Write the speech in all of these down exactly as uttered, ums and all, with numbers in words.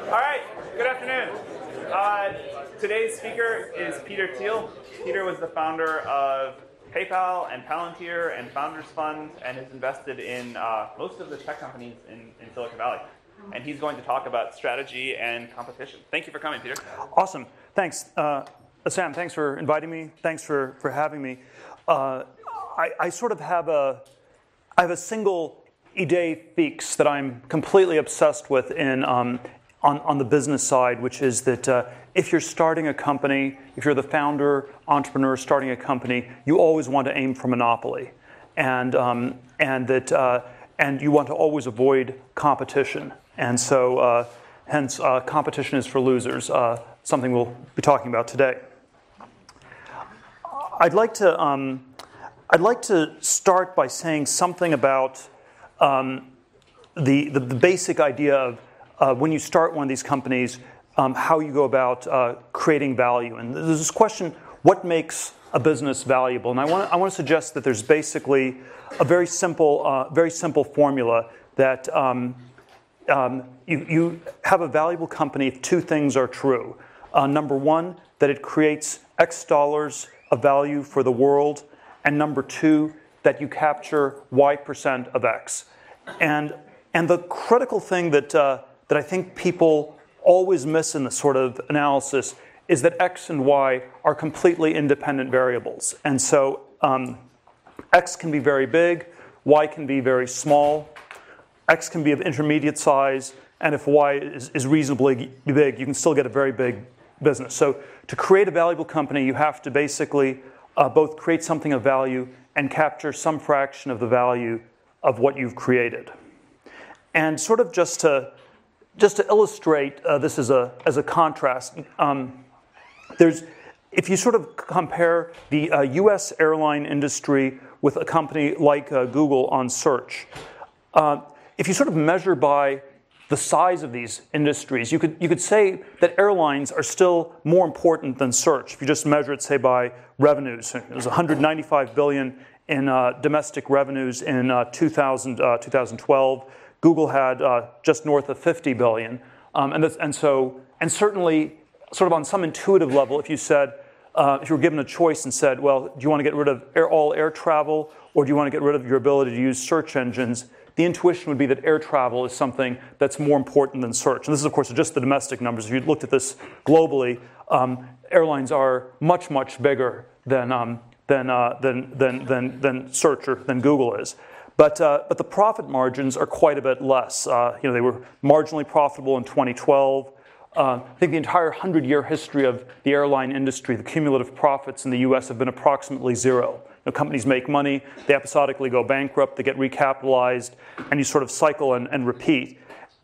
All right, good afternoon. Uh, today's speaker is Peter Thiel. Peter was the founder of PayPal and Palantir and Founders Fund and has invested in uh, most of the tech companies in, in Silicon Valley. And he's going to talk about strategy and competition. Thank you for coming, Peter. Awesome. Thanks. Uh, Sam, thanks for inviting me. Thanks for, for having me. Uh, I, I sort of have a, I have a single idée fixe that I'm completely obsessed with in um, on, on the business side, which is that uh, if you're starting a company, if you're the founder, entrepreneur starting a company, you always want to aim for monopoly, and um, and that uh, and you want to always avoid competition. And so, uh, hence, uh, competition is for losers. Uh, something we'll be talking about today. I'd like to um, I'd like to start by saying something about Um, the, the, the basic idea of uh, when you start one of these companies, um, how you go about uh, creating value. And there's this question, what makes a business valuable? And I want I want to suggest that there's basically a very simple uh, very simple formula that um, um, you, you have a valuable company if two things are true. Uh, number one, that it creates X dollars of value for the world, and number two, that you capture Y percent of X. And, and the critical thing that, uh, that I think people always miss in this sort of analysis is that X and Y are completely independent variables. And so um, X can be very big, Y can be very small, X can be of intermediate size, and if Y is, is reasonably big, you can still get a very big business. So to create a valuable company, you have to basically uh, both create something of value and capture some fraction of the value of what you've created. And sort of just to just to illustrate uh, this as a as a contrast, um, there's if you sort of compare the uh, U S airline industry with a company like uh, Google on search, uh, if you sort of measure by the size of these industries, you could you could say that airlines are still more important than search. If you just measure it, say, by revenues, it was one hundred ninety-five billion dollars in uh, domestic revenues in uh, two thousand, uh, twenty twelve. Google had uh, just north of fifty billion dollars, um, and that's, and so and certainly, sort of on some intuitive level, if you said uh, if you were given a choice and said, well, do you want to get rid of air, all air travel, or do you want to get rid of your ability to use search engines? The intuition would be that air travel is something that's more important than search. And this is, of course, just the domestic numbers. If you looked at this globally, um, airlines are much, much bigger than um, than, uh, than than than than search or than Google is. But uh, but the profit margins are quite a bit less. Uh, you know, they were marginally profitable in twenty twelve. Uh, I think the entire hundred-year history of the airline industry, the cumulative profits in the U S have been approximately zero. You know, companies make money, they episodically go bankrupt, they get recapitalized, and you sort of cycle and, and repeat.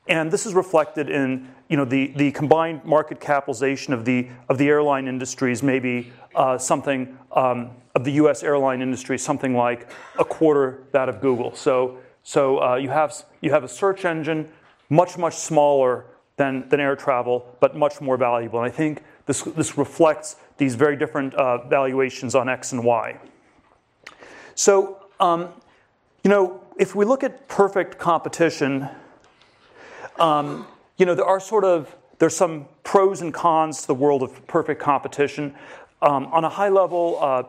And this is reflected in, you know, the, the combined market capitalization of the of the airline industries, maybe uh, something um, of the U S airline industry, something like a quarter that of Google. So so uh, you have you have a search engine, much much smaller than than air travel, but much more valuable. And I think this this reflects these very different uh, valuations on X and Y. So, um, you know, if we look at perfect competition, um, you know, there are sort of, there's some pros and cons to the world of perfect competition. Um, on a high level, uh,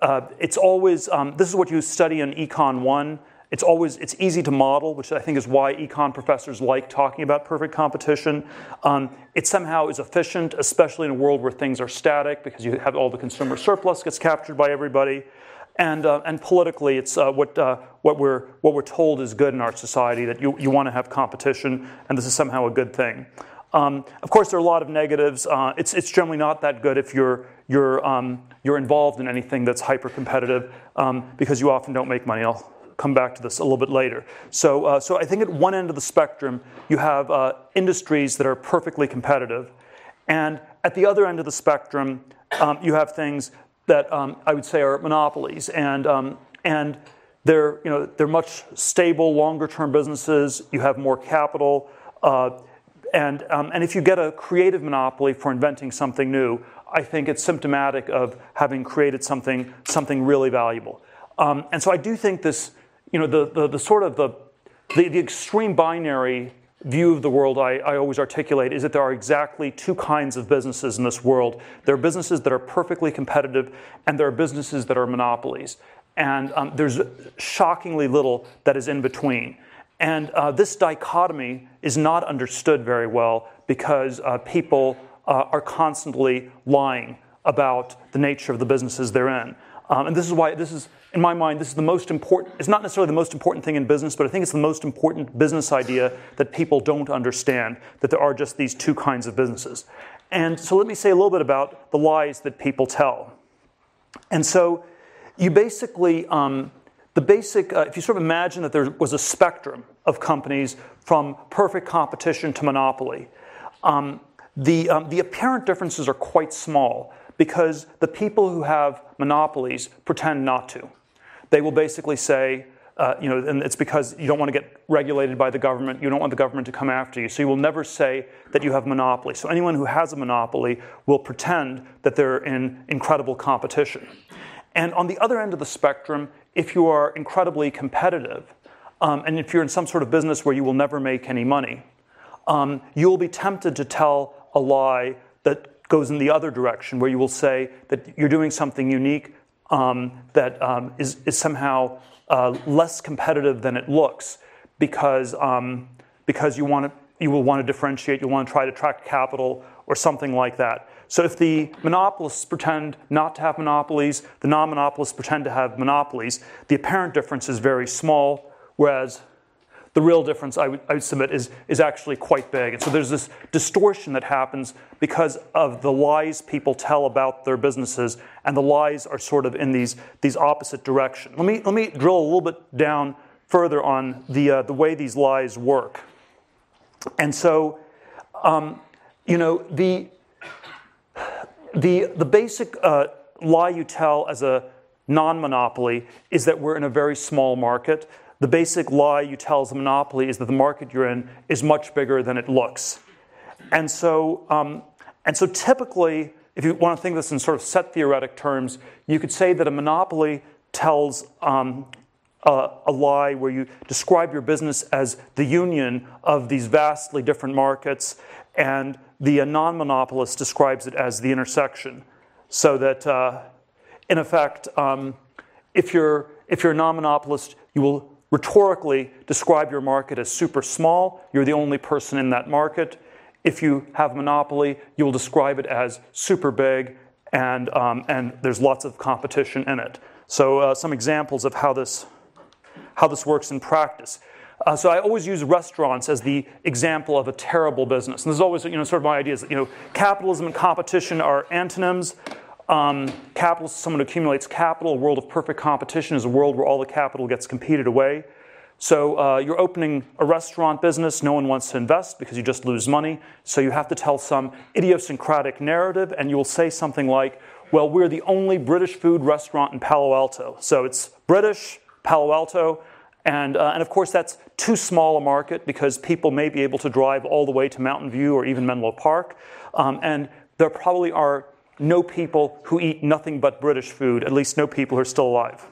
uh, it's always, um, this is what you study in econ one. It's always, it's easy to model, which I think is why econ professors like talking about perfect competition. Um, it somehow is efficient, especially in a world where things are static, because you have all the consumer surplus gets captured by everybody. And, uh, and politically, it's uh, what uh, what we're what we're told is good in our society, that you, you want to have competition, and this is somehow a good thing. Um, of course, there are a lot of negatives. Uh, it's it's generally not that good if you're you're um, you're involved in anything that's hyper competitive, um, because you often don't make money. I'll come back to this a little bit later. So uh, so I think at one end of the spectrum, you have uh, industries that are perfectly competitive, and at the other end of the spectrum, um, you have things that um, I would say are monopolies, and um, and they're you know they're much stable, longer-term businesses. You have more capital, uh, and um, and if you get a creative monopoly for inventing something new, I think it's symptomatic of having created something something really valuable. Um, and so I do think this you know the the, the sort of the, the the extreme binary view of the world I, I always articulate is that there are exactly two kinds of businesses in this world. There are businesses that are perfectly competitive, and there are businesses that are monopolies. And um, there's shockingly little that is in between. And uh, this dichotomy is not understood very well because uh, people uh, are constantly lying about the nature of the businesses they're in. Um, and this is why this is, in my mind, this is the most important, it's not necessarily the most important thing in business, but I think it's the most important business idea that people don't understand, that there are just these two kinds of businesses. And so let me say a little bit about the lies that people tell. And so you basically, um, the basic, uh, if you sort of imagine that there was a spectrum of companies from perfect competition to monopoly, um, the, um, the apparent differences are quite small, because the people who have monopolies pretend not to. They will basically say, uh, you know, and it's because you don't want to get regulated by the government, you don't want the government to come after you, so you will never say that you have monopoly. So anyone who has a monopoly will pretend that they're in incredible competition. And on the other end of the spectrum, if you are incredibly competitive, um, and if you're in some sort of business where you will never make any money, um, you will be tempted to tell a lie that goes in the other direction, where you will say that you're doing something unique um, that um, is, is somehow uh, less competitive than it looks, because um, because you want to you will want to differentiate, you want to try to attract capital or something like that. So if the monopolists pretend not to have monopolies, the non-monopolists pretend to have monopolies, the apparent difference is very small, whereas the real difference, I would, I would submit, is, is actually quite big. And so there's this distortion that happens because of the lies people tell about their businesses, and the lies are sort of in these, these opposite directions. Let me, let me drill a little bit down further on the, uh, the way these lies work. And so, um, you know, the, the, the basic uh, lie you tell as a non-monopoly is that we're in a very small market. The basic lie you tell as a monopoly is that the market you're in is much bigger than it looks. And so, um, and so typically, if you want to think of this in sort of set theoretic terms, you could say that a monopoly tells um, a, a lie where you describe your business as the union of these vastly different markets, and the uh, non-monopolist describes it as the intersection. So that, uh, in effect, um, if you're if you're a non-monopolist, you will rhetorically describe your market as super small. You're the only person in that market. If you have monopoly, you will describe it as super big, and um, and there's lots of competition in it. So uh, some examples of how this how this works in practice. Uh, so I always use restaurants as the example of a terrible business. And this is always, you know, sort of my idea is that, you know, capitalism and competition are antonyms. Um, capital is someone who accumulates capital. A world of perfect competition is a world where all the capital gets competed away. So uh, you're opening a restaurant business. No one wants to invest because you just lose money. So you have to tell some idiosyncratic narrative, and you will say something like, well, we're the only British food restaurant in Palo Alto. So it's British, Palo Alto. And, uh, and of course, that's too small a market because people may be able to drive all the way to Mountain View or even Menlo Park. Um, and there probably are no people who eat nothing but British food, at least no people who are still alive.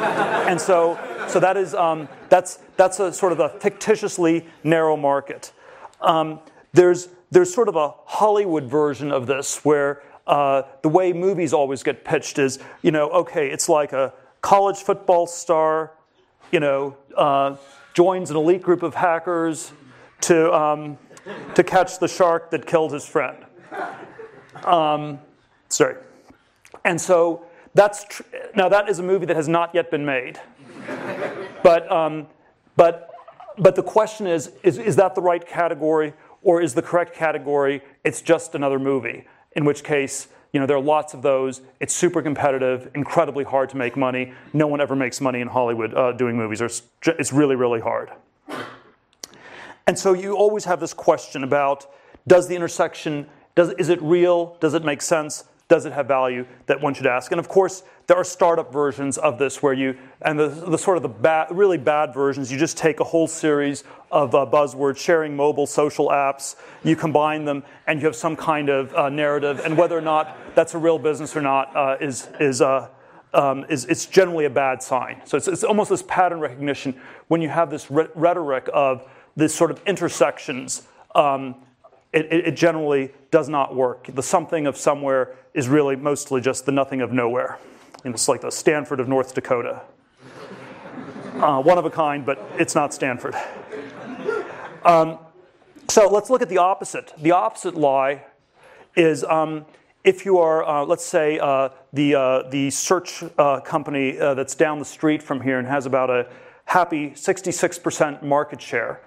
And so, so that is, um, that's, that's a sort of a fictitiously narrow market. Um, there's, there's sort of a Hollywood version of this where uh, the way movies always get pitched is, you know, okay, it's like a college football star, you know, uh, joins an elite group of hackers to, um, to catch the shark that killed his friend. Um, sorry. And so that's tr- now that is a movie that has not yet been made. But um, but but the question is, is is that the right category, or is the correct category it's just another movie? In which case, you know, there are lots of those. It's super competitive, incredibly hard to make money. No one ever makes money in Hollywood uh, doing movies. It's it's really really hard. And so you always have this question about, does the intersection Does, is it real? Does it make sense? Does it have value? That one should ask. And of course, there are startup versions of this where you, and the, the sort of the ba- really bad versions, you just take a whole series of uh, buzzwords, sharing mobile, social apps, you combine them, and you have some kind of uh, narrative. And whether or not that's a real business or not uh, is is uh, um, is it's generally a bad sign. So it's, it's almost this pattern recognition when you have this re- rhetoric of the sort of intersections, um, it, it generally does not work. The something of somewhere is really mostly just the nothing of nowhere. And it's like the Stanford of North Dakota. Uh, one of a kind, but it's not Stanford. Um, so let's look at the opposite. The opposite lie is um, if you are, uh, let's say, uh, the, uh, the search uh, company uh, that's down the street from here and has about a happy sixty-six percent market share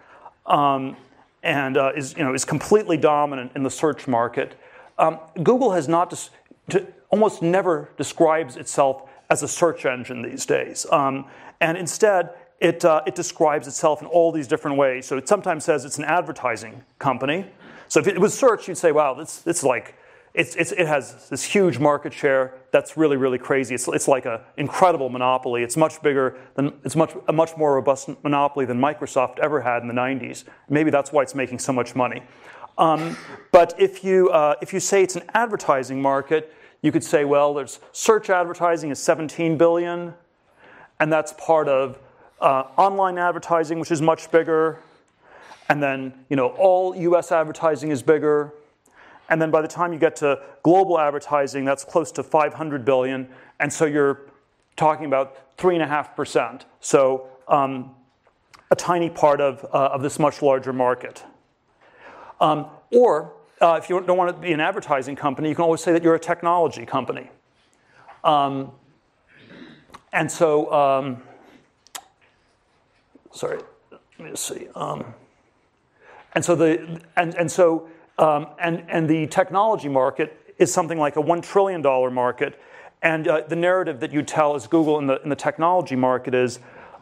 um, and uh, is, you know, is completely dominant in the search market. Um, Google has not, dis- to, almost never describes itself as a search engine these days. Um, and instead, it, uh, it describes itself in all these different ways. So it sometimes says it's an advertising company. So if it was search, you'd say, wow, this it's like, It's, it's, it has this huge market share that's really, really crazy. It's, it's like an incredible monopoly. It's much bigger than it's much a much more robust monopoly than Microsoft ever had in the nineties. Maybe that's why it's making so much money. Um, but if you uh, if you say it's an advertising market, you could say, well, there's search advertising is seventeen billion, and that's part of uh, online advertising, which is much bigger, and then you know all U S advertising is bigger. And then by the time you get to global advertising, that's close to five hundred billion. And so you're talking about three point five percent. So um, a tiny part of, uh, of this much larger market. Um, or uh, if you don't want to be an advertising company, you can always say that you're a technology company. Um, and so, um, sorry, let me see. Um, and so the, and, and so, Um, and, and the technology market is something like a one trillion dollars market. And uh, the narrative that you tell as Google in the, in the technology market is,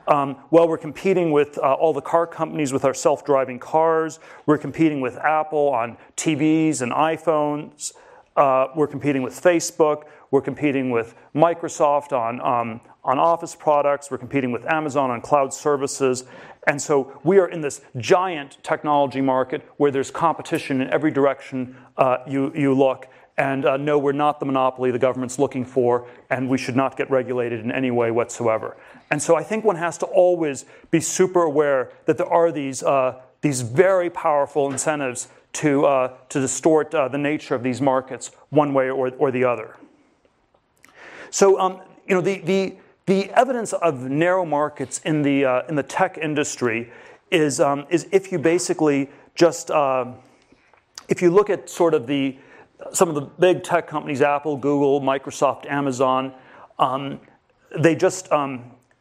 um, well, we're competing with uh, all the car companies with our self-driving cars. We're competing with Apple on T Vs and iPhones. Uh, we're competing with Facebook. We're competing with Microsoft on, um, on Office products. We're competing with Amazon on cloud services. And so we are in this giant technology market where there's competition in every direction uh, you, you look. And uh, no, we're not the monopoly the government's looking for, and we should not get regulated in any way whatsoever. And so I think one has to always be super aware that there are these, uh, these very powerful incentives to, uh, to distort uh, the nature of these markets one way or, or the other. So, um, you know, the, the the evidence of narrow markets in the uh, in the tech industry is um, is if you basically just uh, if you look at sort of the some of the big tech companies, Apple, Google, Microsoft, Amazon, um, they just um,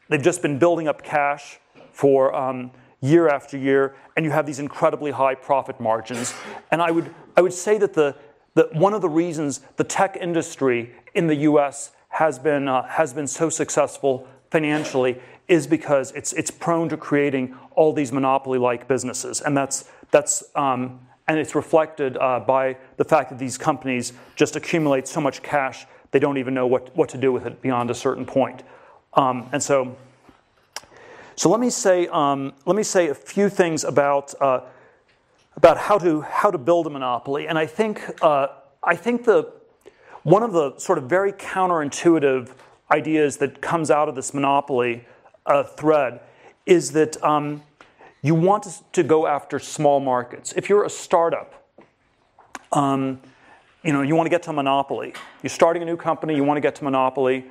they've just been building up cash for um, year after year, and you have these incredibly high profit margins. And I would I would say that the that one of the reasons the tech industry in the U S has been uh, has been so successful financially is because it's it's prone to creating all these monopoly-like businesses, and that's that's um, and it's reflected uh, by the fact that these companies just accumulate so much cash they don't even know what, what to do with it beyond a certain point, um, and so so let me say um, let me say a few things about uh, about how to how to build a monopoly, and I think uh, I think the one of the sort of very counterintuitive ideas that comes out of this monopoly uh, thread is that um, you want to go after small markets. If you're a startup, um, you know, you want to get to monopoly. You're starting a new company, you want to get to monopoly.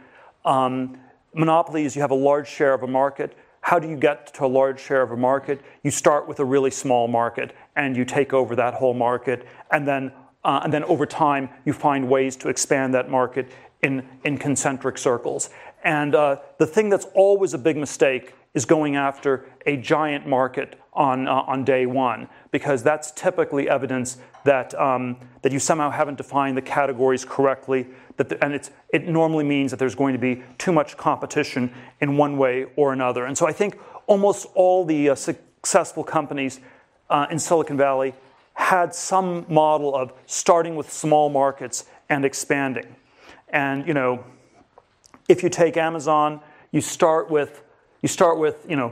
Um, monopoly is you have a large share of a market. How do you get to a large share of a market? You start with a really small market, and you take over that whole market, and then Uh, and then over time, you find ways to expand that market in, in concentric circles. And uh, the thing that's always a big mistake is going after a giant market on uh, on day one, because that's typically evidence that um, that you somehow haven't defined the categories correctly. That the, and it's it normally means that there's going to be too much competition in one way or another. And so I think almost all the uh, successful companies uh, in Silicon Valley had some model of starting with small markets and expanding. And you know, if you take Amazon, you start with you start with you know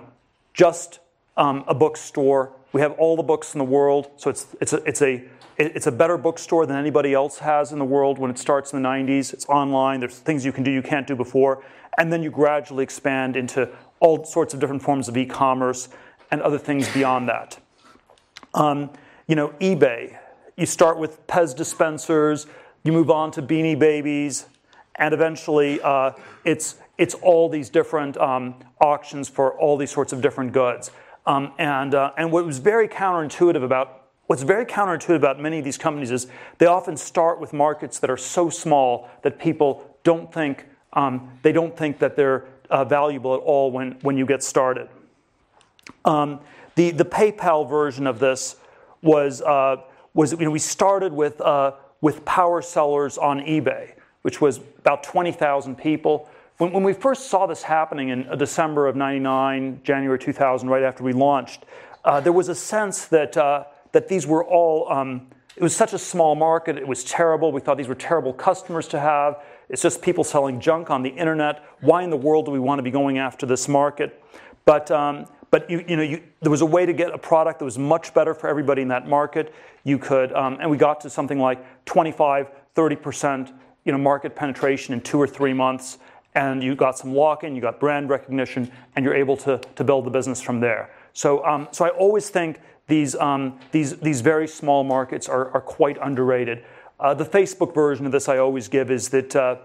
just um, a bookstore. We have all the books in the world, so it's it's a, it's a it's a better bookstore than anybody else has in the world. When it starts in the nineties, it's online. There's things you can do you can't do before, and then you gradually expand into all sorts of different forms of e-commerce and other things beyond that. Um, you know, eBay. You start with Pez dispensers. You move on to Beanie Babies, and eventually, uh, it's it's all these different um, auctions for all these sorts of different goods. Um, and uh, and what was very counterintuitive about what's very counterintuitive about many of these companies is they often start with markets that are so small that people don't think um, they don't think that they're uh, valuable at all when when you get started. Um, the the PayPal version of this was uh, was you know we started with. Uh, with power sellers on eBay, which was about twenty thousand people. When, when we first saw this happening in December of ninety-nine, January two thousand, right after we launched, uh, there was a sense that uh, that these were all, um, it was such a small market, it was terrible. We thought these were terrible customers to have. It's just people selling junk on the internet. Why in the world do we want to be going after this market? But um, But you, you know, you, there was a way to get a product that was much better for everybody in that market. You could, um, and we got to something like twenty-five, thirty percent, you know, market penetration in two or three months, and you got some lock-in, you got brand recognition, and you're able to to build the business from there. So, um, so I always think these um, these these very small markets are are quite underrated. Uh, the Facebook version of this I always give is that. Uh,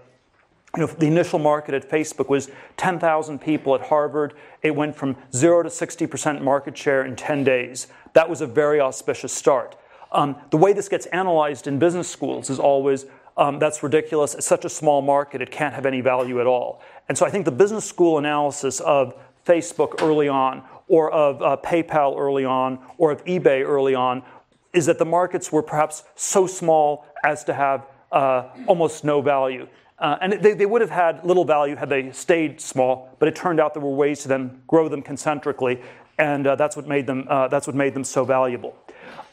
You know, the initial market at Facebook was ten thousand people at Harvard. It went from zero to sixty percent market share in ten days. That was a very auspicious start. Um, the way this gets analyzed in business schools is always, um, that's ridiculous. It's such a small market, it can't have any value at all. And so I think the business school analysis of Facebook early on, or of uh, PayPal early on, or of eBay early on, is that the markets were perhaps so small as to have uh, almost no value. Uh, and they, they would have had little value had they stayed small, but it turned out there were ways to then grow them concentrically, and uh, that's what made them uh, that's what made them so valuable.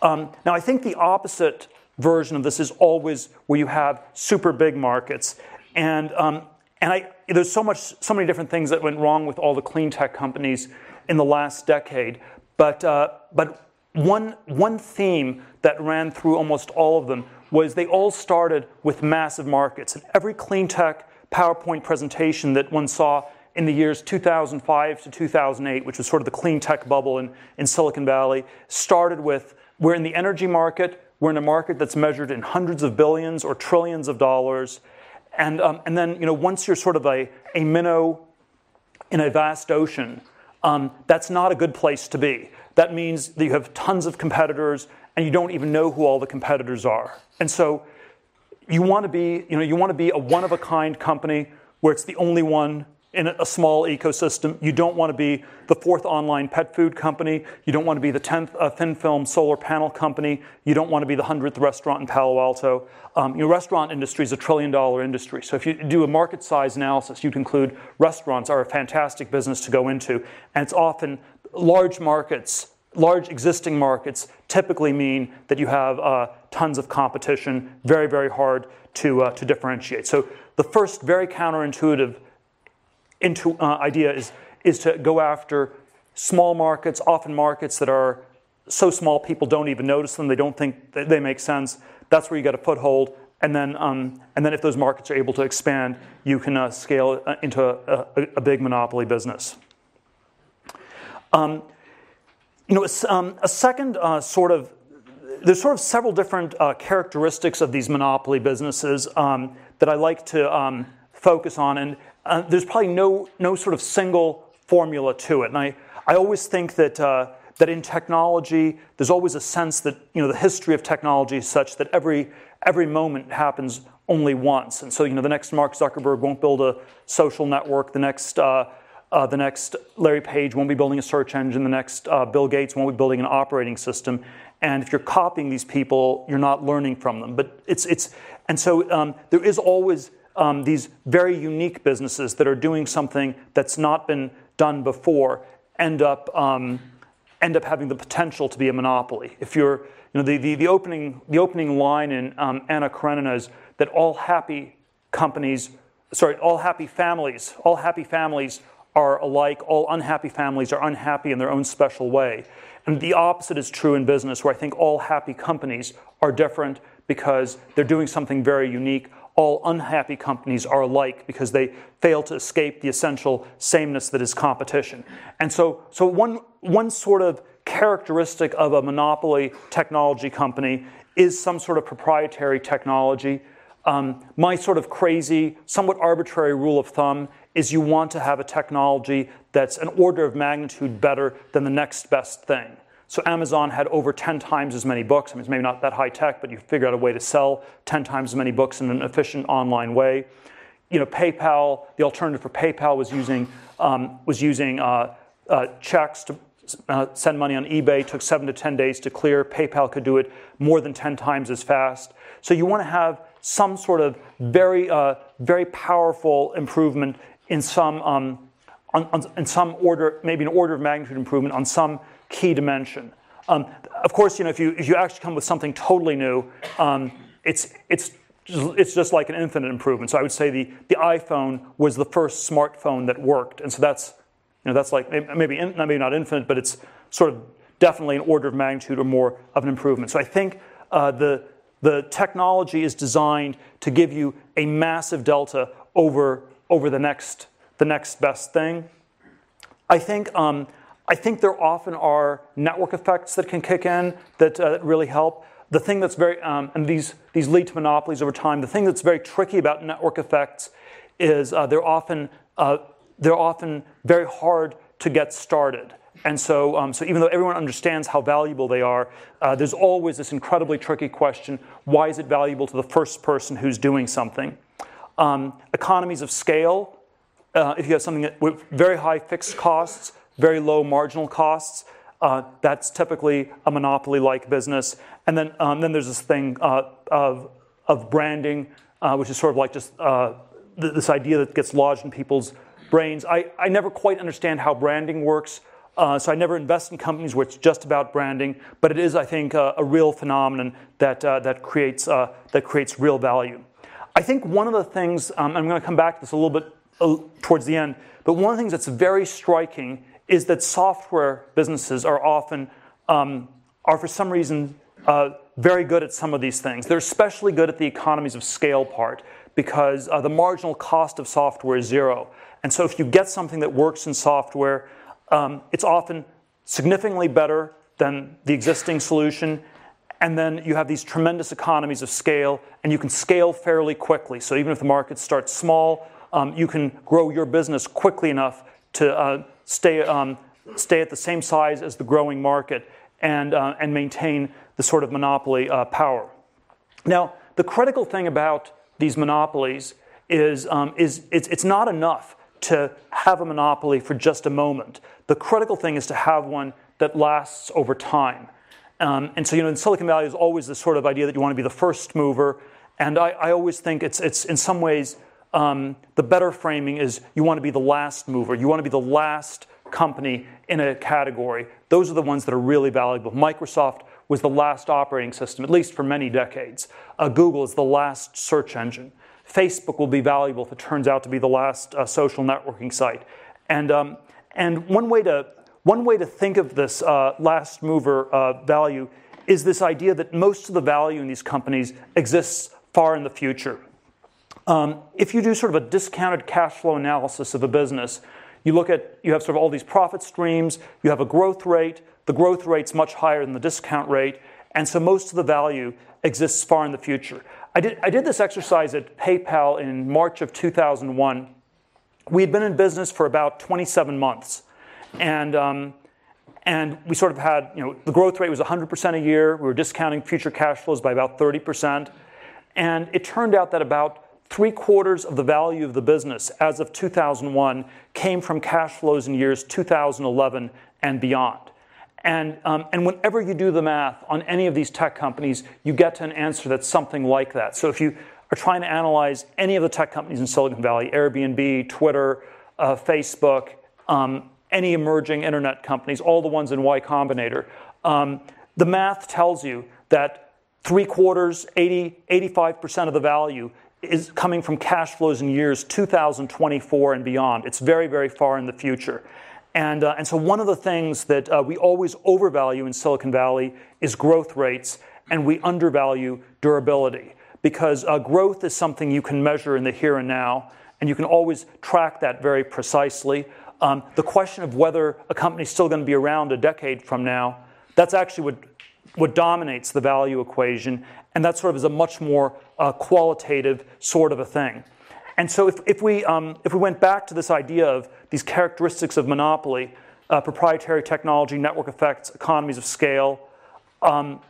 Um, now I think the opposite version of this is always where you have super big markets, and um, and I there's so much so many different things that went wrong with all the clean tech companies in the last decade, but uh, but one one theme that ran through almost all of them was they all started with massive markets. And every clean tech PowerPoint presentation that one saw in the years two thousand five to two thousand eight, which was sort of the clean tech bubble in, in Silicon Valley, started with, we're in the energy market, we're in a market that's measured in hundreds of billions or trillions of dollars. And, um, and then you know, once you're sort of a, a minnow in a vast ocean, um, that's not a good place to be. That means that you have tons of competitors, and you don't even know who all the competitors are. And so you want to be, you know, you want to be a one-of-a-kind company where it's the only one in a small ecosystem. You don't want to be the fourth online pet food company. You don't want to be the tenth uh, thin-film solar panel company. You don't want to be the hundredth restaurant in Palo Alto. Um, your restaurant industry is a trillion-dollar industry. So if you do a market size analysis, you'd conclude restaurants are a fantastic business to go into. And it's often large markets. Large existing markets typically mean that you have uh, tons of competition, very, very hard to uh, to differentiate. So the first very counterintuitive into, uh, idea is is to go after small markets, often markets that are so small people don't even notice them, they don't think that they make sense. That's where you get a foothold, and then um, and then if those markets are able to expand, you can uh, scale into a, a, a big monopoly business. Um, You know, um, a second uh, sort of, there's sort of several different uh, characteristics of these monopoly businesses um, that I like to um, focus on, and uh, there's probably no no sort of single formula to it. And I, I always think that uh, that in technology, there's always a sense that you know the history of technology is such that every every moment happens only once, and so you know the next Mark Zuckerberg won't build a social network, the next. Uh, Uh, the next Larry Page won't be building a search engine. The next uh, Bill Gates won't be building an operating system. And if you're copying these people, you're not learning from them. But it's it's and so um, there is always um, these very unique businesses that are doing something that's not been done before end up um, end up having the potential to be a monopoly. If you're you know the the, the opening the opening line in um, Anna Karenina is that all happy companies, sorry, all happy families, all happy families. are alike. All unhappy families are unhappy in their own special way. And the opposite is true in business, where I think all happy companies are different because they're doing something very unique. All unhappy companies are alike because they fail to escape the essential sameness that is competition. And so so one one sort of characteristic of a monopoly technology company is some sort of proprietary technology. Um, my sort of crazy, somewhat arbitrary rule of thumb is you want to have a technology that's an order of magnitude better than the next best thing. So Amazon had over ten times as many books. I mean, it's maybe not that high tech, but you figure out a way to sell ten times as many books in an efficient online way. You know, PayPal, the alternative for PayPal was using um, was using uh, uh, checks to uh, send money on eBay. Took seven to ten days to clear. PayPal could do it more than ten times as fast. So you want to have some sort of very, uh, very powerful improvement in some, um, on, on, in some order, maybe an order of magnitude improvement on some key dimension. Um, of course, you know, if you if you actually come with something totally new, um, it's it's just, it's just like an infinite improvement. So I would say the the iPhone was the first smartphone that worked, and so that's you know that's like maybe in, maybe not infinite, but it's sort of definitely an order of magnitude or more of an improvement. So I think uh, the The technology is designed to give you a massive delta over over the next the next best thing. I think um, I think there often are network effects that can kick in that, uh, that really help. The thing that's very um, and these these lead to monopolies over time. The thing that's very tricky about network effects is uh, they're often uh, they're often very hard to get started. And so, um, so even though everyone understands how valuable they are, uh, there's always this incredibly tricky question: why is it valuable to the first person who's doing something? Um, economies of scale: uh, if you have something that, with very high fixed costs, very low marginal costs, uh, that's typically a monopoly-like business. And then, um, then there's this thing uh, of of branding, uh, which is sort of like just uh, th- this idea that gets lodged in people's brains. I, I never quite understand how branding works. Uh, so I never invest in companies where it's just about branding, but it is, I think, uh, a real phenomenon that uh, that creates uh, that creates real value. I think one of the things, um, I'm going to come back to this a little bit uh, towards the end, but one of the things that's very striking is that software businesses are often um, are for some reason uh, very good at some of these things. They're especially good at the economies of scale part because uh, the marginal cost of software is zero, and so if you get something that works in software. Um, it's often significantly better than the existing solution, and then you have these tremendous economies of scale, and you can scale fairly quickly. So even if the market starts small, um, you can grow your business quickly enough to uh, stay um, stay at the same size as the growing market and uh, and maintain the sort of monopoly uh, power. Now, the critical thing about these monopolies is um, is it's it's not enough to have a monopoly for just a moment. The critical thing is to have one that lasts over time. Um, and so, you know, in Silicon Valley, there's always this sort of idea that you want to be the first mover. And I, I always think it's, it's in some ways, um, the better framing is you want to be the last mover. You want to be the last company in a category. Those are the ones that are really valuable. Microsoft was the last operating system, at least for many decades. Uh, Google is the last search engine. Facebook will be valuable if it turns out to be the last uh, social networking site. And um, and one way to one way to think of this uh, last mover uh, value is this idea that most of the value in these companies exists far in the future. Um, if you do sort of a discounted cash flow analysis of a business, you look at you have sort of all these profit streams. You have a growth rate. The growth rate's much higher than the discount rate, and so most of the value exists far in the future. I did, I did this exercise at PayPal in March of two thousand one. We had been in business for about twenty-seven months, and um, and we sort of had, you know, the growth rate was one hundred percent a year. We were discounting future cash flows by about thirty percent, and it turned out that about three quarters of the value of the business as of two thousand one came from cash flows in years two thousand eleven and beyond. And, um, and whenever you do the math on any of these tech companies, you get to an answer that's something like that. So if you are trying to analyze any of the tech companies in Silicon Valley, Airbnb, Twitter, uh, Facebook, um, any emerging internet companies, all the ones in Y Combinator, um, the math tells you that three quarters, eighty, eighty-five percent of the value is coming from cash flows in years two thousand twenty-four and beyond. It's very, very far in the future. And, uh, and so one of the things that uh, we always overvalue in Silicon Valley is growth rates, and we undervalue durability. Because uh, growth is something you can measure in the here and now, and you can always track that very precisely. Um, the question of whether a company's still going to be around a decade from now, that's actually what, what dominates the value equation, and that sort of is a much more uh, qualitative sort of a thing. And so if, if, we, um, if we went back to this idea of these characteristics of monopoly, uh, proprietary technology, network effects, economies of scale, um,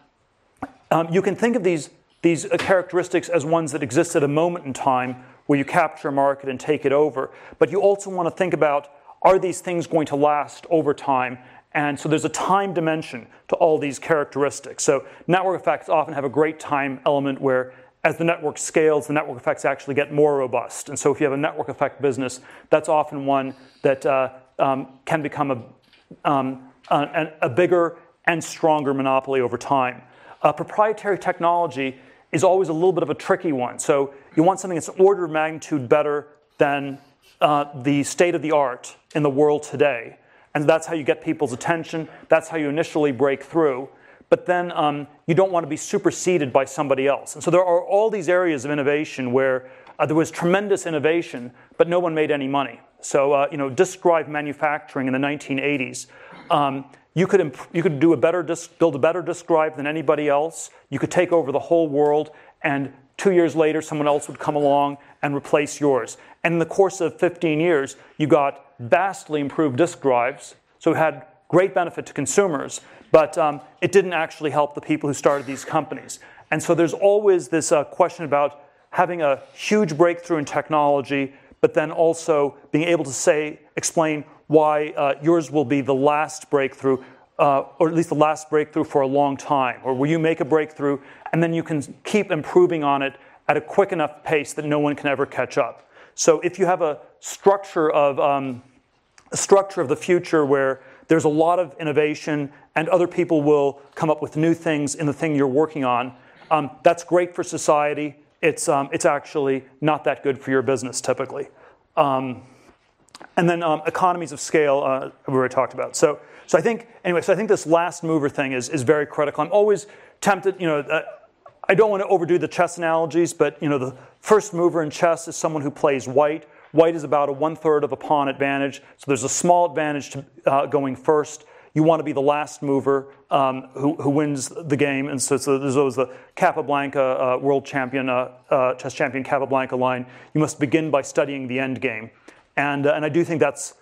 um, you can think of these, these characteristics as ones that exist at a moment in time where you capture a market and take it over. But you also want to think about, are these things going to last over time? And so there's a time dimension to all these characteristics. So network effects often have a great time element where as the network scales, the network effects actually get more robust. And so if you have a network effect business, that's often one that uh, um, can become a, um, a, a bigger and stronger monopoly over time. Uh, proprietary technology is always a little bit of a tricky one. So you want something that's an order of magnitude better than uh, the state of the art in the world today. And that's how you get people's attention. That's how you initially break through. But then um, you don't want to be superseded by somebody else. And so there are all these areas of innovation where uh, there was tremendous innovation, but no one made any money. So uh, you know, disk drive manufacturing in the nineteen eighties. Um, you could imp- you could do a better disk, build a better disk drive than anybody else. You could take over the whole world, and two years later, someone else would come along and replace yours. And in the course of fifteen years, you got vastly improved disk drives. So it had great benefit to consumers. But um, it didn't actually help the people who started these companies. And so there's always this uh, question about having a huge breakthrough in technology, but then also being able to say, explain why uh, yours will be the last breakthrough, uh, or at least the last breakthrough for a long time, or where you make a breakthrough, and then you can keep improving on it at a quick enough pace that no one can ever catch up. So if you have a structure of, um, a structure of the future where there's a lot of innovation, and other people will come up with new things in the thing you're working on. Um, that's great for society. It's um, it's actually not that good for your business typically. Um, and then um, economies of scale uh, we already talked about. So so I think anyway. So I think this last mover thing is is very critical. I'm always tempted. You know, uh, I don't want to overdo the chess analogies, but you know, the first mover in chess is someone who plays white. White is about a one-third of a pawn advantage, so there's a small advantage to uh, going first. You want to be the last mover um, who, who wins the game, and so, so there's always the Capablanca uh, world champion, uh, uh, chess champion Capablanca line. You must begin by studying the end game, and uh, and I do think that's.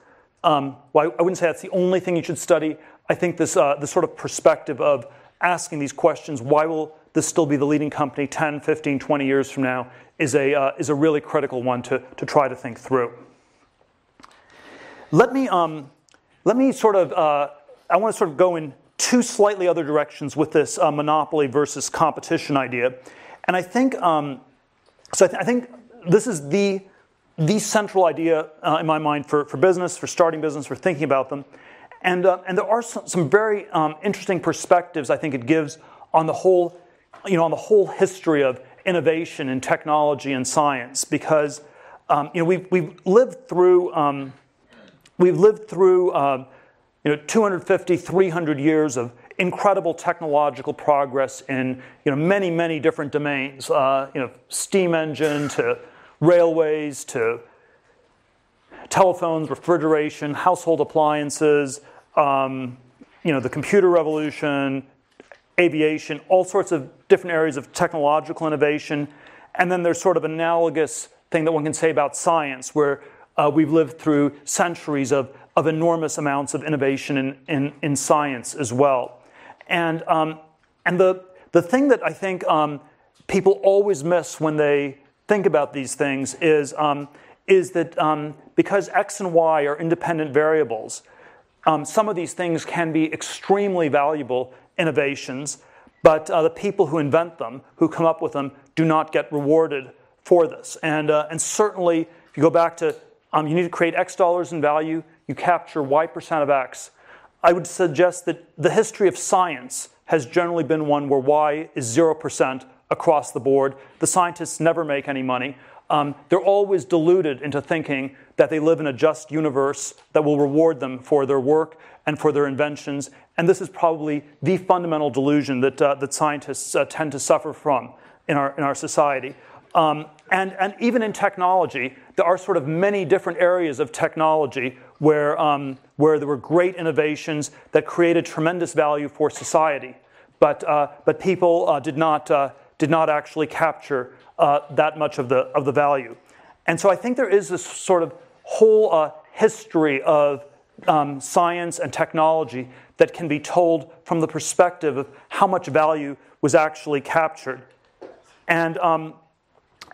Um, well, I wouldn't say that's the only thing you should study. I think this uh, this sort of perspective of asking these questions: why will this still be the leading company ten, fifteen, twenty years from now? Is a uh, is a really critical one to to try to think through. Let me um, let me sort of uh, I want to sort of go in two slightly other directions with this uh, monopoly versus competition idea, and I think um, so. I, th- I think this is the the central idea uh, in my mind for for business, for starting business, for thinking about them, and uh, and there are some, some very um, interesting perspectives I think it gives on the whole, you know, on the whole history of innovation in technology and science, because um, you know we've we've lived through um, we've lived through uh, you know two hundred fifty, three hundred years of incredible technological progress in you know many many different domains, uh, you know steam engine to railways to telephones, refrigeration, household appliances, um, you know the computer revolution, aviation, all sorts of different areas of technological innovation. And then there's sort of analogous thing that one can say about science, where uh, we've lived through centuries of, of enormous amounts of innovation in, in, in science as well. And um, and the, the thing that I think um, people always miss when they think about these things is, um, is that um, because X and Y are independent variables, um, some of these things can be extremely valuable innovations, but uh, the people who invent them, who come up with them, do not get rewarded for this. And uh, and certainly, if you go back to, um, you need to create X dollars in value, you capture Y percent of X. I would suggest that the history of science has generally been one where Y is zero percent across the board. The scientists never make any money. Um, they're always deluded into thinking that they live in a just universe that will reward them for their work and for their inventions. And this is probably the fundamental delusion that uh, that scientists uh, tend to suffer from in our in our society. Um, and and even in technology, there are sort of many different areas of technology where, um, where there were great innovations that created tremendous value for society. But, uh, but people uh, did not, uh, did not actually capture uh, that much of the, of the value. And so I think there is this sort of whole uh, history of um, science and technology that can be told from the perspective of how much value was actually captured. And, um,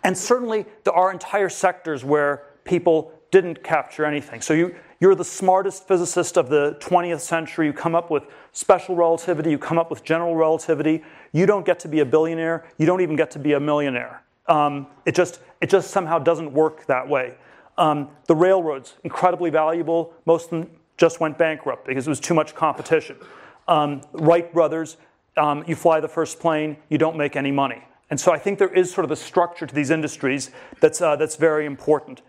and certainly there are entire sectors where people didn't capture anything. So you, you're the smartest physicist of the twentieth century. You come up with special relativity. You come up with general relativity. You don't get to be a billionaire. You don't even get to be a millionaire. Um, it just it just somehow doesn't work that way. Um, the railroads, incredibly valuable. Most of them just went bankrupt because it was too much competition. Um, Wright brothers, um, you fly the first plane. You don't make any money. And so I think there is sort of a structure to these industries that's uh, that's very important.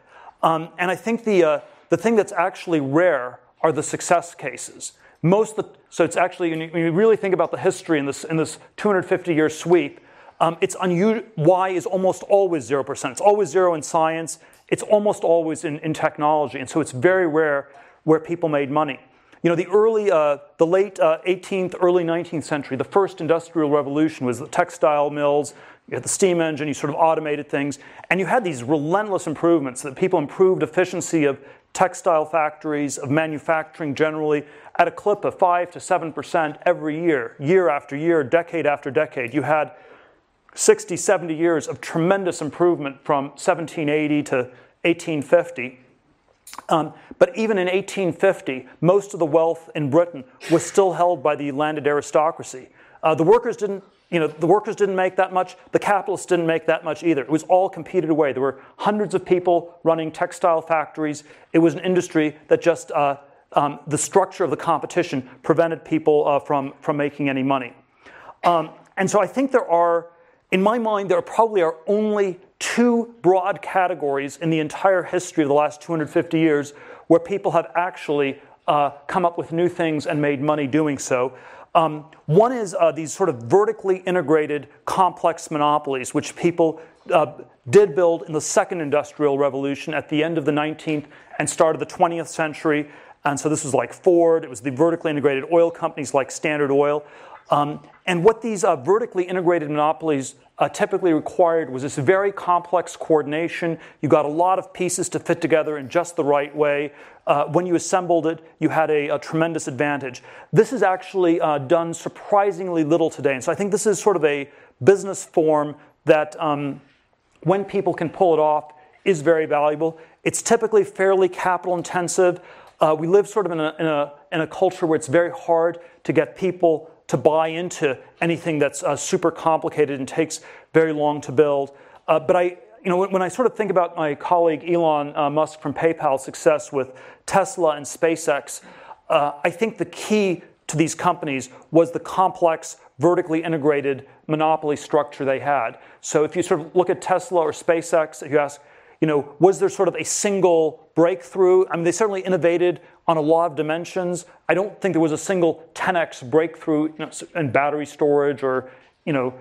Um, and I think the uh, the thing that's actually rare are the success cases. Most of the, so it's actually, when you, when you really think about the history in this in this two hundred fifty year sweep, um, it's unusual. Y is almost always zero percent. It's always zero in science. It's almost always in, in technology. And so it's very rare where people made money. You know, the early, uh, the late uh, eighteenth, early nineteenth century, the first industrial revolution was the textile mills. You had the steam engine, you sort of automated things. And you had these relentless improvements that people improved efficiency of textile factories, of manufacturing generally, at a clip of five to seven percent every year, year after year, decade after decade. You had sixty, seventy years of tremendous improvement from seventeen eighty to eighteen fifty. Um, but even in eighteen fifty, most of the wealth in Britain was still held by the landed aristocracy. Uh, the workers didn't, you know, the workers didn't make that much. The capitalists didn't make that much either. It was all competed away. There were hundreds of people running textile factories. It was an industry that just uh, um, the structure of the competition prevented people uh, from from making any money. Um, and so I think there are, in my mind, there probably are only two broad categories in the entire history of the last two hundred fifty years where people have actually uh, come up with new things and made money doing so. Um, one is uh, these sort of vertically integrated complex monopolies, which people uh, did build in the second industrial revolution at the end of the nineteenth and start of the twentieth century. And so this was like Ford. It was the vertically integrated oil companies like Standard Oil. Um, and what these uh, vertically integrated monopolies uh, typically required was this very complex coordination. You got a lot of pieces to fit together in just the right way. Uh, when you assembled it, you had a, a tremendous advantage. This is actually uh, done surprisingly little today. And so I think this is sort of a business form that, um, when people can pull it off, is very valuable. It's typically fairly capital intensive. Uh, we live sort of in a, in a, in a culture where it's very hard to get people to buy into anything that's uh, super complicated and takes very long to build. Uh, but I, you know, when, when I sort of think about my colleague Elon uh, Musk from PayPal's success with Tesla and SpaceX, uh, I think the key to these companies was the complex, vertically integrated monopoly structure they had. So if you sort of look at Tesla or SpaceX, if you ask, you know, was there sort of a single breakthrough? I mean, they certainly innovated on a lot of dimensions. I don't think there was a single ten x breakthrough, you know, in battery storage, or, you know,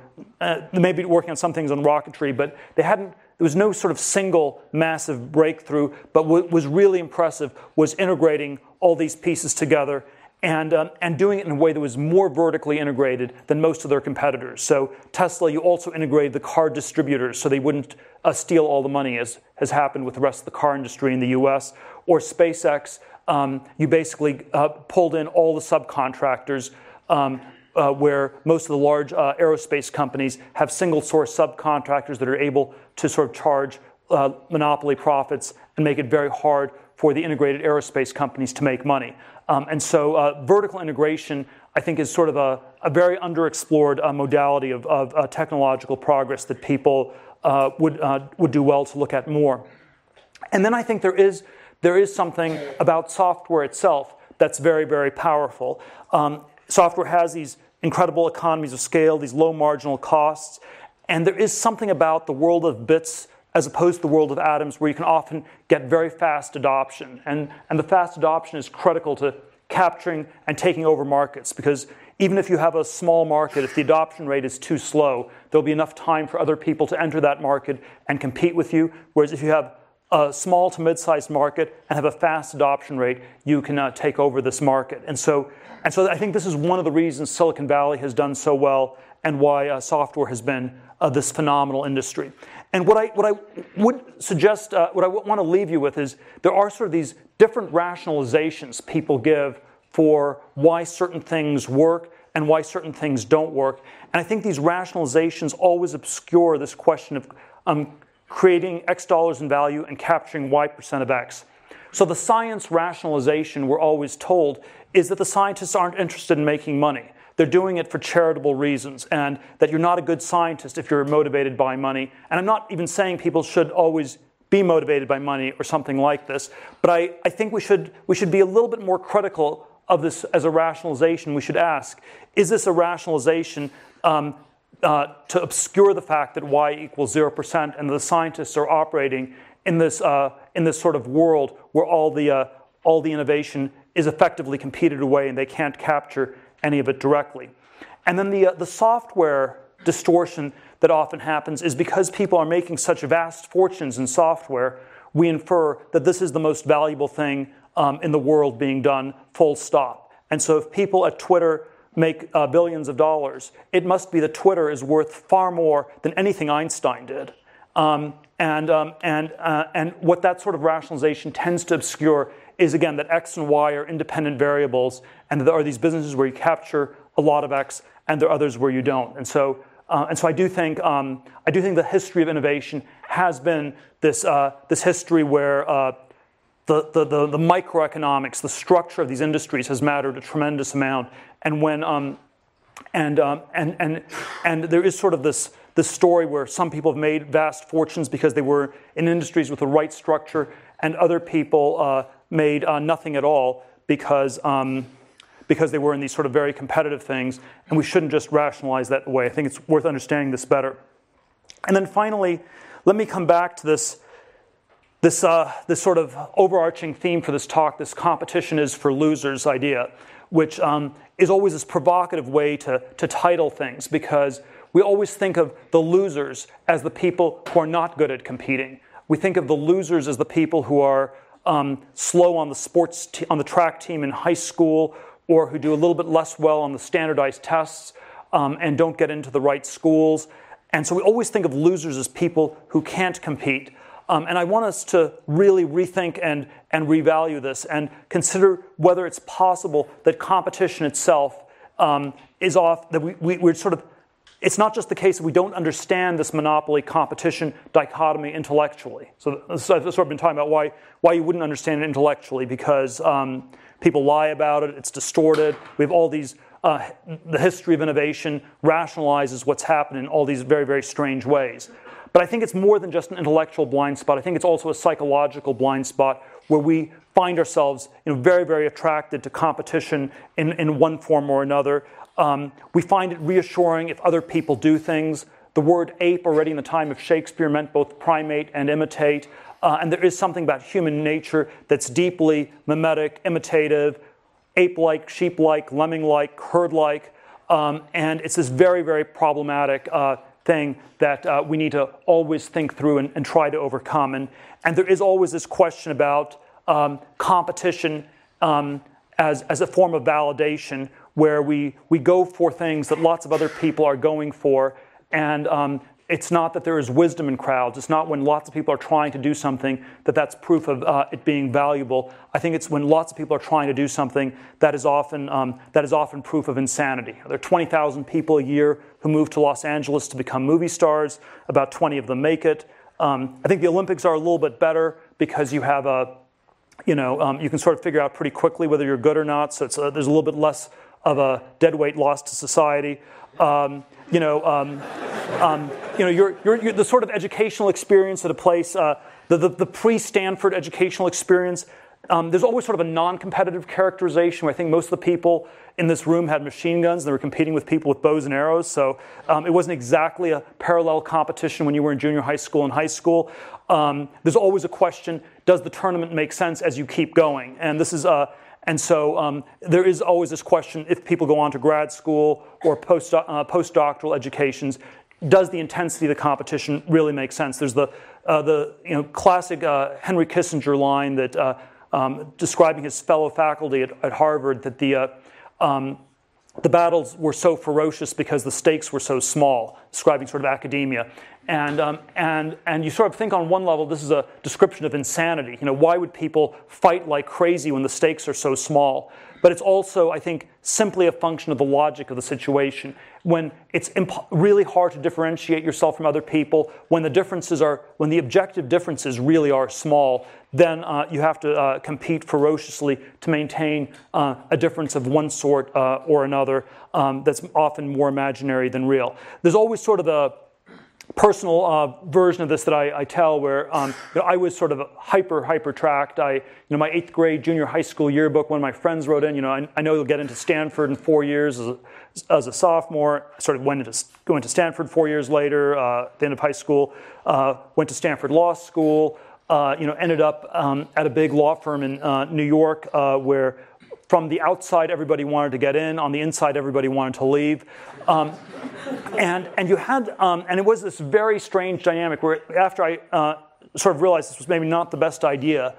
uh, maybe working on some things on rocketry, but they hadn't. There was no sort of single massive breakthrough. But what was really impressive was integrating all these pieces together and um, and doing it in a way that was more vertically integrated than most of their competitors. So Tesla, you also integrated the car distributors so they wouldn't uh, steal all the money, as has happened with the rest of the car industry in the U S. Or SpaceX, um, you basically uh, pulled in all the subcontractors, um, uh, where most of the large uh, aerospace companies have single-source subcontractors that are able to sort of charge uh, monopoly profits and make it very hard for the integrated aerospace companies to make money. Um, and so uh, vertical integration, I think, is sort of a, a very underexplored uh, modality of, of uh, technological progress that people uh, would uh, would do well to look at more. And then I think there is there is something about software itself that's very, very powerful. Um, software has these incredible economies of scale, these low marginal costs, and there is something about the world of bits as opposed to the world of atoms, where you can often get very fast adoption. And, and the fast adoption is critical to capturing and taking over markets, because even if you have a small market, if the adoption rate is too slow, there'll be enough time for other people to enter that market and compete with you. Whereas if you have a small to mid-sized market and have a fast adoption rate, you can uh, take over this market. And so, and so I think this is one of the reasons Silicon Valley has done so well and why uh, software has been uh, this phenomenal industry. And what I, what I would suggest, uh, what I want to leave you with is there are sort of these different rationalizations people give for why certain things work and why certain things don't work. And I think these rationalizations always obscure this question of um, creating X dollars in value and capturing Y percent of X. So the science rationalization we're always told is that the scientists aren't interested in making money. They're doing it for charitable reasons, and that you're not a good scientist if you're motivated by money. And I'm not even saying people should always be motivated by money or something like this, but I, I think we should, we should be a little bit more critical of this as a rationalization. We should ask, is this a rationalization um, uh, to obscure the fact that Y equals zero percent and the scientists are operating in this, uh, in this sort of world where all the, uh, all the innovation is effectively competed away and they can't capture any of it directly? And then the, uh, the software distortion that often happens is because people are making such vast fortunes in software, we infer that this is the most valuable thing um, in the world being done, full stop. And so if people at Twitter make uh, billions of dollars, it must be that Twitter is worth far more than anything Einstein did. Um, and, um, and, uh, and what that sort of rationalization tends to obscure is, again, that X and Y are independent variables, and there are these businesses where you capture a lot of X, and there are others where you don't. And so, uh, and so I do think um, I do think the history of innovation has been this uh, this history where uh, the, the the the microeconomics, the structure of these industries, has mattered a tremendous amount. And when um, and um, and and and there is sort of this. This story where some people have made vast fortunes because they were in industries with the right structure, and other people uh, made uh, nothing at all because um, because they were in these sort of very competitive things. And we shouldn't just rationalize that away. I think it's worth understanding this better. And then finally, let me come back to this this uh, this sort of overarching theme for this talk: this competition is for losers idea, which um, is always this provocative way to to title things, because we always think of the losers as the people who are not good at competing. We think of the losers as the people who are um, slow on the sports te- on the track team in high school, or who do a little bit less well on the standardized tests um, and don't get into the right schools. And so we always think of losers as people who can't compete. Um, and I want us to really rethink and, and revalue this and consider whether it's possible that competition itself um, is off, that we, we, we're sort of it's not just the case that we don't understand this monopoly competition dichotomy intellectually. So, so I've sort of been talking about why, why you wouldn't understand it intellectually, because um, people lie about it, it's distorted. We have all these, uh, the history of innovation rationalizes what's happened in all these very, very strange ways. But I think it's more than just an intellectual blind spot. I think it's also a psychological blind spot where we find ourselves, you know, very, very attracted to competition in, in one form or another. Um, we find it reassuring if other people do things. The word ape already in the time of Shakespeare meant both primate and imitate. Uh, and there is something about human nature that's deeply mimetic, imitative, ape-like, sheep-like, lemming-like, herd-like. Um, and it's this very, very problematic uh, thing that uh, we need to always think through and, and try to overcome. And, and there is always this question about um, competition um, as, as a form of validation, where we, we go for things that lots of other people are going for. And um, it's not that there is wisdom in crowds. It's not when lots of people are trying to do something that that's proof of uh, it being valuable. I think it's when lots of people are trying to do something that is often, um, that is often proof of insanity. There are twenty thousand people a year who move to Los Angeles to become movie stars. About twenty of them make it. Um, I think the Olympics are a little bit better because you have a, you know, um, you can sort of figure out pretty quickly whether you're good or not. So it's a, there's a little bit less of a dead weight loss to society. Um, you know, um, um, you know, you're, you're, you're the sort of educational experience at a place, uh, the, the, the pre-Stanford educational experience, um, there's always sort of a non-competitive characterization where I think most of the people in this room had machine guns and they were competing with people with bows and arrows. So um, it wasn't exactly a parallel competition when you were in junior high school and high school. Um, there's always a question, does the tournament make sense as you keep going? And this is... Uh, And so um, there is always this question, if people go on to grad school or post, uh, postdoctoral educations, does the intensity of the competition really make sense? There's the uh, the you know classic uh, Henry Kissinger line that uh, um, describing his fellow faculty at, at Harvard that the uh, um, the battles were so ferocious because the stakes were so small, describing sort of academia. And, um, and, and you sort of think on one level this is a description of insanity. You know, why would people fight like crazy when the stakes are so small? But it's also, I think, simply a function of the logic of the situation. When it's imp- really hard to differentiate yourself from other people, when the differences are, when the objective differences really are small, then uh, you have to uh, compete ferociously to maintain uh, a difference of one sort uh, or another um, that's often more imaginary than real. There's always sort of a personal uh, version of this that I, I tell, where um, you know, I was sort of hyper hyper tracked. I, you know, my eighth grade junior high school yearbook. One of my friends wrote in, you know, I, I know you'll get into Stanford in four years as a, as a sophomore. I sort of went into going to Stanford four years later, uh, at the end of high school. Uh, went to Stanford Law School. Uh, you know, ended up um, at a big law firm in uh, New York, uh, where from the outside everybody wanted to get in, on the inside everybody wanted to leave. Um, And and you had um, and it was this very strange dynamic where after I uh, sort of realized this was maybe not the best idea,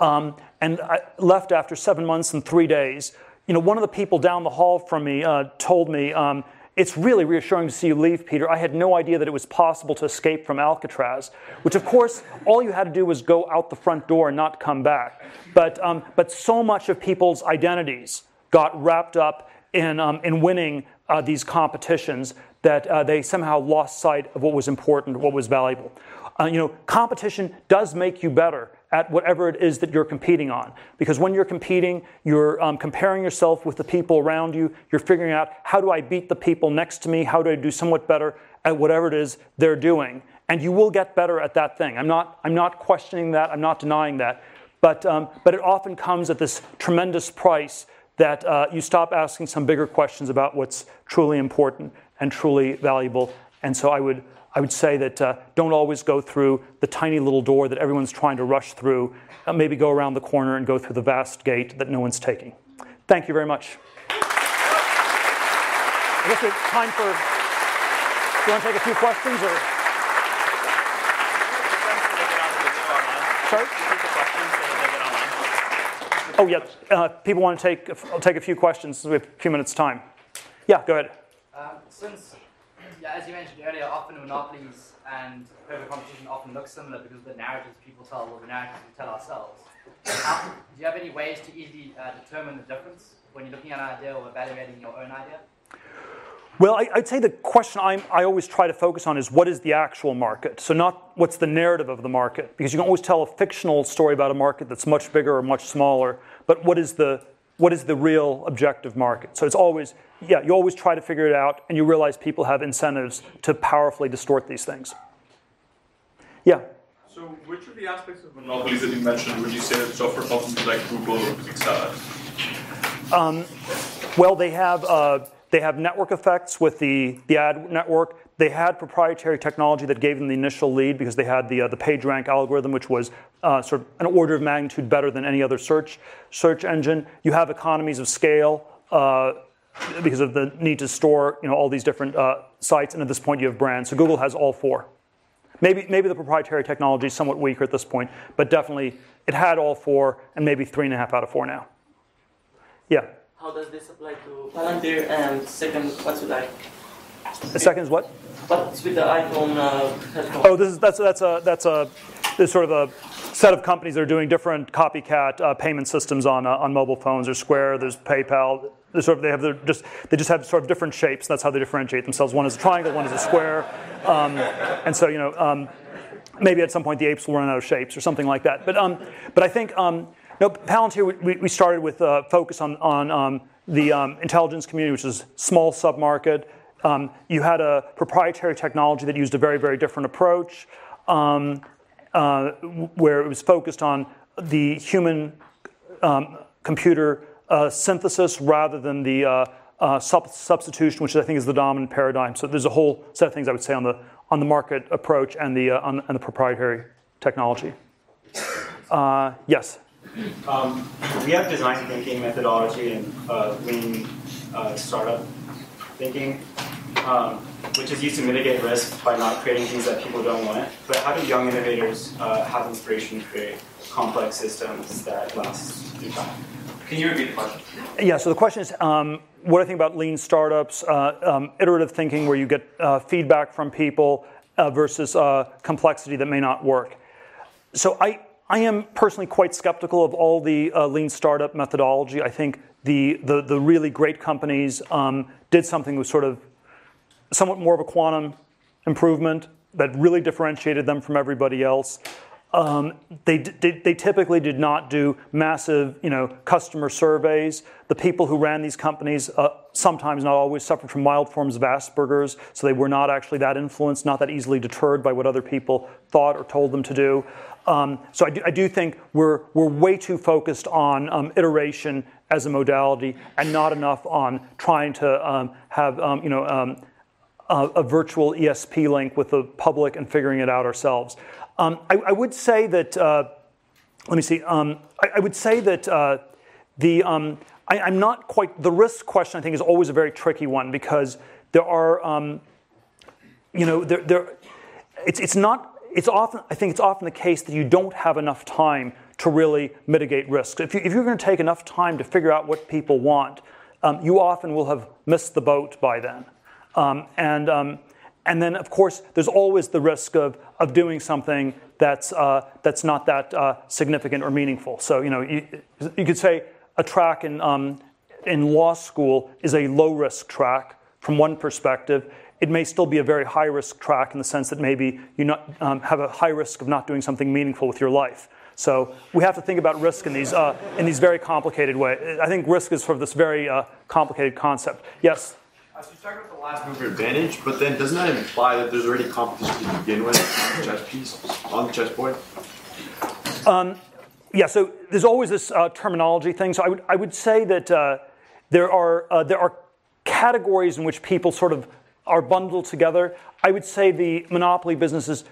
um, and I left after seven months and three days. You know, one of the people down the hall from me uh, told me, um, "It's really reassuring to see you leave, Peter. I had no idea that it was possible to escape from Alcatraz," which of course all you had to do was go out the front door and not come back. But um, but so much of people's identities got wrapped up in um, in winning uh, these competitions, that uh, they somehow lost sight of what was important, what was valuable. Uh, you know, competition does make you better at whatever it is that you're competing on. Because when you're competing, you're um, comparing yourself with the people around you. You're figuring out, how do I beat the people next to me? How do I do somewhat better at whatever it is they're doing? And you will get better at that thing. I'm not, I'm not questioning that. I'm not denying that. But, um, but it often comes at this tremendous price that uh, you stop asking some bigger questions about what's truly important and truly valuable. And so I would I would say that uh, don't always go through the tiny little door that everyone's trying to rush through. Uh, maybe go around the corner and go through the vast gate that no one's taking. Thank you very much. I guess we have time for, do you want to take a few questions? Or? Sorry? Oh, yeah. Uh, people want to take, I'll take a few questions. We have a few minutes' time. Yeah, go ahead. Um, since, yeah, as you mentioned earlier, often monopolies and perfect competition often look similar because of the narratives people tell or the narratives we tell ourselves. How, do you have any ways to easily uh, determine the difference when you're looking at an idea or evaluating your own idea? Well, I, I'd say the question I'm, I always try to focus on is what is the actual market? So not what's the narrative of the market, because you can always tell a fictional story about a market that's much bigger or much smaller, but what is the What is the real objective market? So it's always, yeah, you always try to figure it out, and you realize people have incentives to powerfully distort these things. Yeah? So which of the aspects of monopolies that you mentioned would you say that software companies like Google or Pixar? Um, well, they have uh, they have network effects with the, the ad network. They had proprietary technology that gave them the initial lead because they had the uh, the PageRank algorithm, which was uh, sort of an order of magnitude better than any other search search engine. You have economies of scale uh, because of the need to store, you know, all these different uh, sites, and at this point you have brands. So Google has all four. Maybe maybe the proprietary technology is somewhat weaker at this point, but definitely it had all four, and maybe three and a half out of four now. Yeah. How does this apply to Palantir and second? What's it like? The second is what? What's with the iPhone? Uh, headphone? Oh, this is that's that's a that's a this sort of a set of companies that are doing different copycat uh, payment systems on uh, on mobile phones. There's Square. There's PayPal. There's sort of they have their just they just have sort of different shapes. That's how they differentiate themselves. One is a triangle. One is a square. Um, and so you know um, maybe at some point the apes will run out of shapes or something like that. But um, but I think um, no Palantir. We we started with a focus on on um, the um, intelligence community, which is small submarket. Um, you had a proprietary technology that used a very, very different approach, um, uh, where it was focused on the human um, computer uh, synthesis rather than the uh, uh, sub- substitution, which I think is the dominant paradigm. So there's a whole set of things I would say on the on the market approach and the uh, on, and the proprietary technology. Uh, yes. Um, we have design thinking methodology and uh, lean uh, startup thinking. Um, which is used to mitigate risk by not creating things that people don't want. But how do young innovators uh, have inspiration to create complex systems that last through time? Can you repeat the question? Yeah, so the question is, um, what do I think about lean startups, uh, um, iterative thinking where you get uh, feedback from people uh, versus uh, complexity that may not work? So I, I am personally quite skeptical of all the uh, lean startup methodology. I think the, the, the really great companies um, did something with sort of somewhat more of a quantum improvement that really differentiated them from everybody else. Um, they, they, they typically did not do massive, you know, customer surveys. The people who ran these companies uh, sometimes, not always, suffered from mild forms of Asperger's, so they were not actually that influenced, not that easily deterred by what other people thought or told them to do. Um, so I do, I do think we're, we're way too focused on um, iteration as a modality and not enough on trying to um, have, um, you know, um, a, a virtual E S P link with the public and figuring it out ourselves. Um, I, I would say that, uh, let me see, um, I, I would say that uh, the, um, I, I'm not quite, the risk question I think is always a very tricky one because there are, um, you know, there, there, it's, it's not, it's often, I think it's often the case that you don't have enough time to really mitigate risk. If, you, if you're going to take enough time to figure out what people want, um, you often will have missed the boat by then. Um, and um, And then, of course, there's always the risk of, of doing something that's uh, that's not that uh, significant or meaningful. So, you know, you, you could say a track in um, in law school is a low-risk track from one perspective. It may still be a very high-risk track in the sense that maybe you not, um, have a high risk of not doing something meaningful with your life. So we have to think about risk in these uh, in these very complicated ways. I think risk is sort of this very uh, complicated concept. Yes. So you talk about the last mover advantage, but then doesn't that imply that there's already competition to begin with on the chess piece, on the chessboard? Um, yeah. So there's always this uh, terminology thing. So I would I would say that uh, there are uh, there are categories in which people sort of are bundled together. I would say the monopoly businesses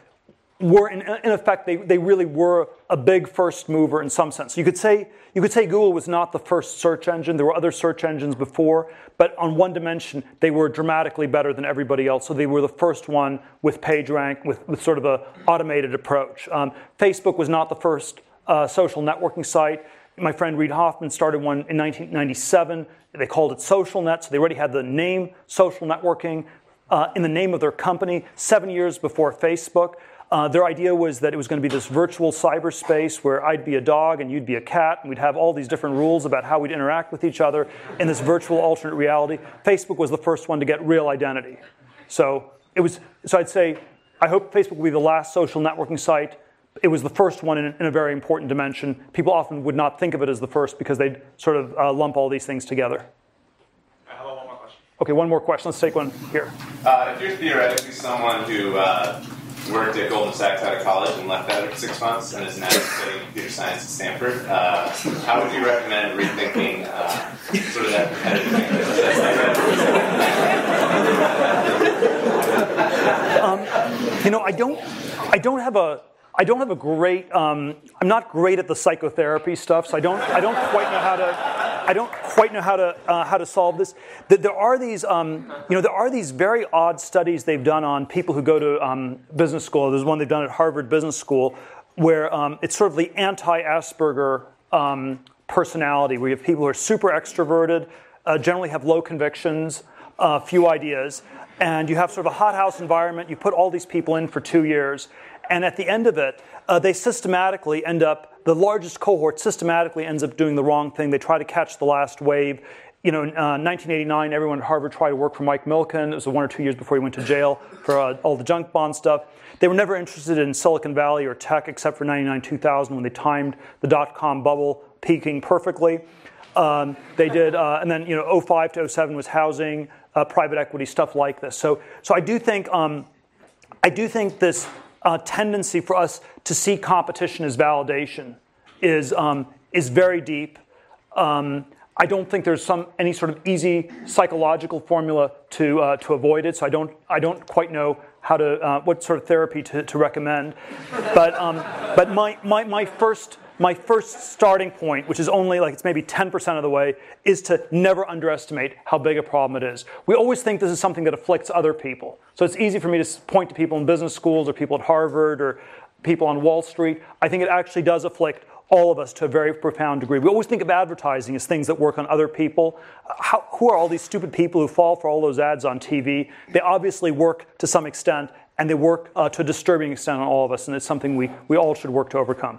were in, in effect they they really were a big first mover in some sense. You could say you could say Google was not the first search engine. There were other search engines before, but on one dimension they were dramatically better than everybody else. So they were the first one with PageRank, with, with sort of an automated approach. Um, Facebook was not the first uh, social networking site. My friend Reid Hoffman started one in nineteen ninety-seven. They called it SocialNet, so they already had the name social networking uh, in the name of their company seven years before Facebook. Uh, their idea was that it was going to be this virtual cyberspace where I'd be a dog and you'd be a cat, and we'd have all these different rules about how we'd interact with each other in this virtual alternate reality. Facebook was the first one to get real identity. So it was. So I'd say I hope Facebook will be the last social networking site. It was the first one in, in a very important dimension. People often would not think of it as the first because they'd sort of uh, lump all these things together. One more question. Okay, one more question. Let's take one here. Uh, if you're theoretically someone who uh worked at Goldman Sachs out of college and left that after six months and is now studying computer science at Stanford. Uh, how would you recommend rethinking uh, sort of that competitive thing? um, you know, I don't, I don't have a, I don't have a great. Um, I'm not great at the psychotherapy stuff, so I don't, I don't quite know how to. I don't quite know how to uh, how to solve this. There are these, um, you know, there are these very odd studies they've done on people who go to um, business school. There's one they've done at Harvard Business School, where um, it's sort of the anti-Asperger um, personality, where you have people who are super extroverted, uh, generally have low convictions, uh, few ideas, and you have sort of a hothouse environment. You put all these people in for two years, and at the end of it, uh, they systematically end up. The largest cohort systematically ends up doing the wrong thing. They try to catch the last wave. You know, in uh, nineteen eighty-nine, everyone at Harvard tried to work for Mike Milken. It was one or two years before he went to jail for uh, all the junk bond stuff. They were never interested in Silicon Valley or tech except for ninety-nine two thousand when they timed the dot-com bubble peaking perfectly. Um, they did, uh, and then, you know, oh five to oh seven was housing, uh, private equity, stuff like this. So, so I do think, um, I do think this. Uh, tendency for us to see competition as validation is um, is very deep. Um, I don't think there's some any sort of easy psychological formula to uh, to avoid it. So I don't I don't quite know how to uh, what sort of therapy to, to recommend. But um, but my, my my first my first starting point, which is only like it's maybe ten percent of the way, is to never underestimate how big a problem it is. We always think this is something that afflicts other people. So it's easy for me to point to people in business schools or people at Harvard or people on Wall Street. I think it actually does afflict all of us to a very profound degree. We always think of advertising as things that work on other people. How, who are all these stupid people who fall for all those ads on T V? They obviously work to some extent, and they work uh, to a disturbing extent on all of us, and it's something we, we all should work to overcome.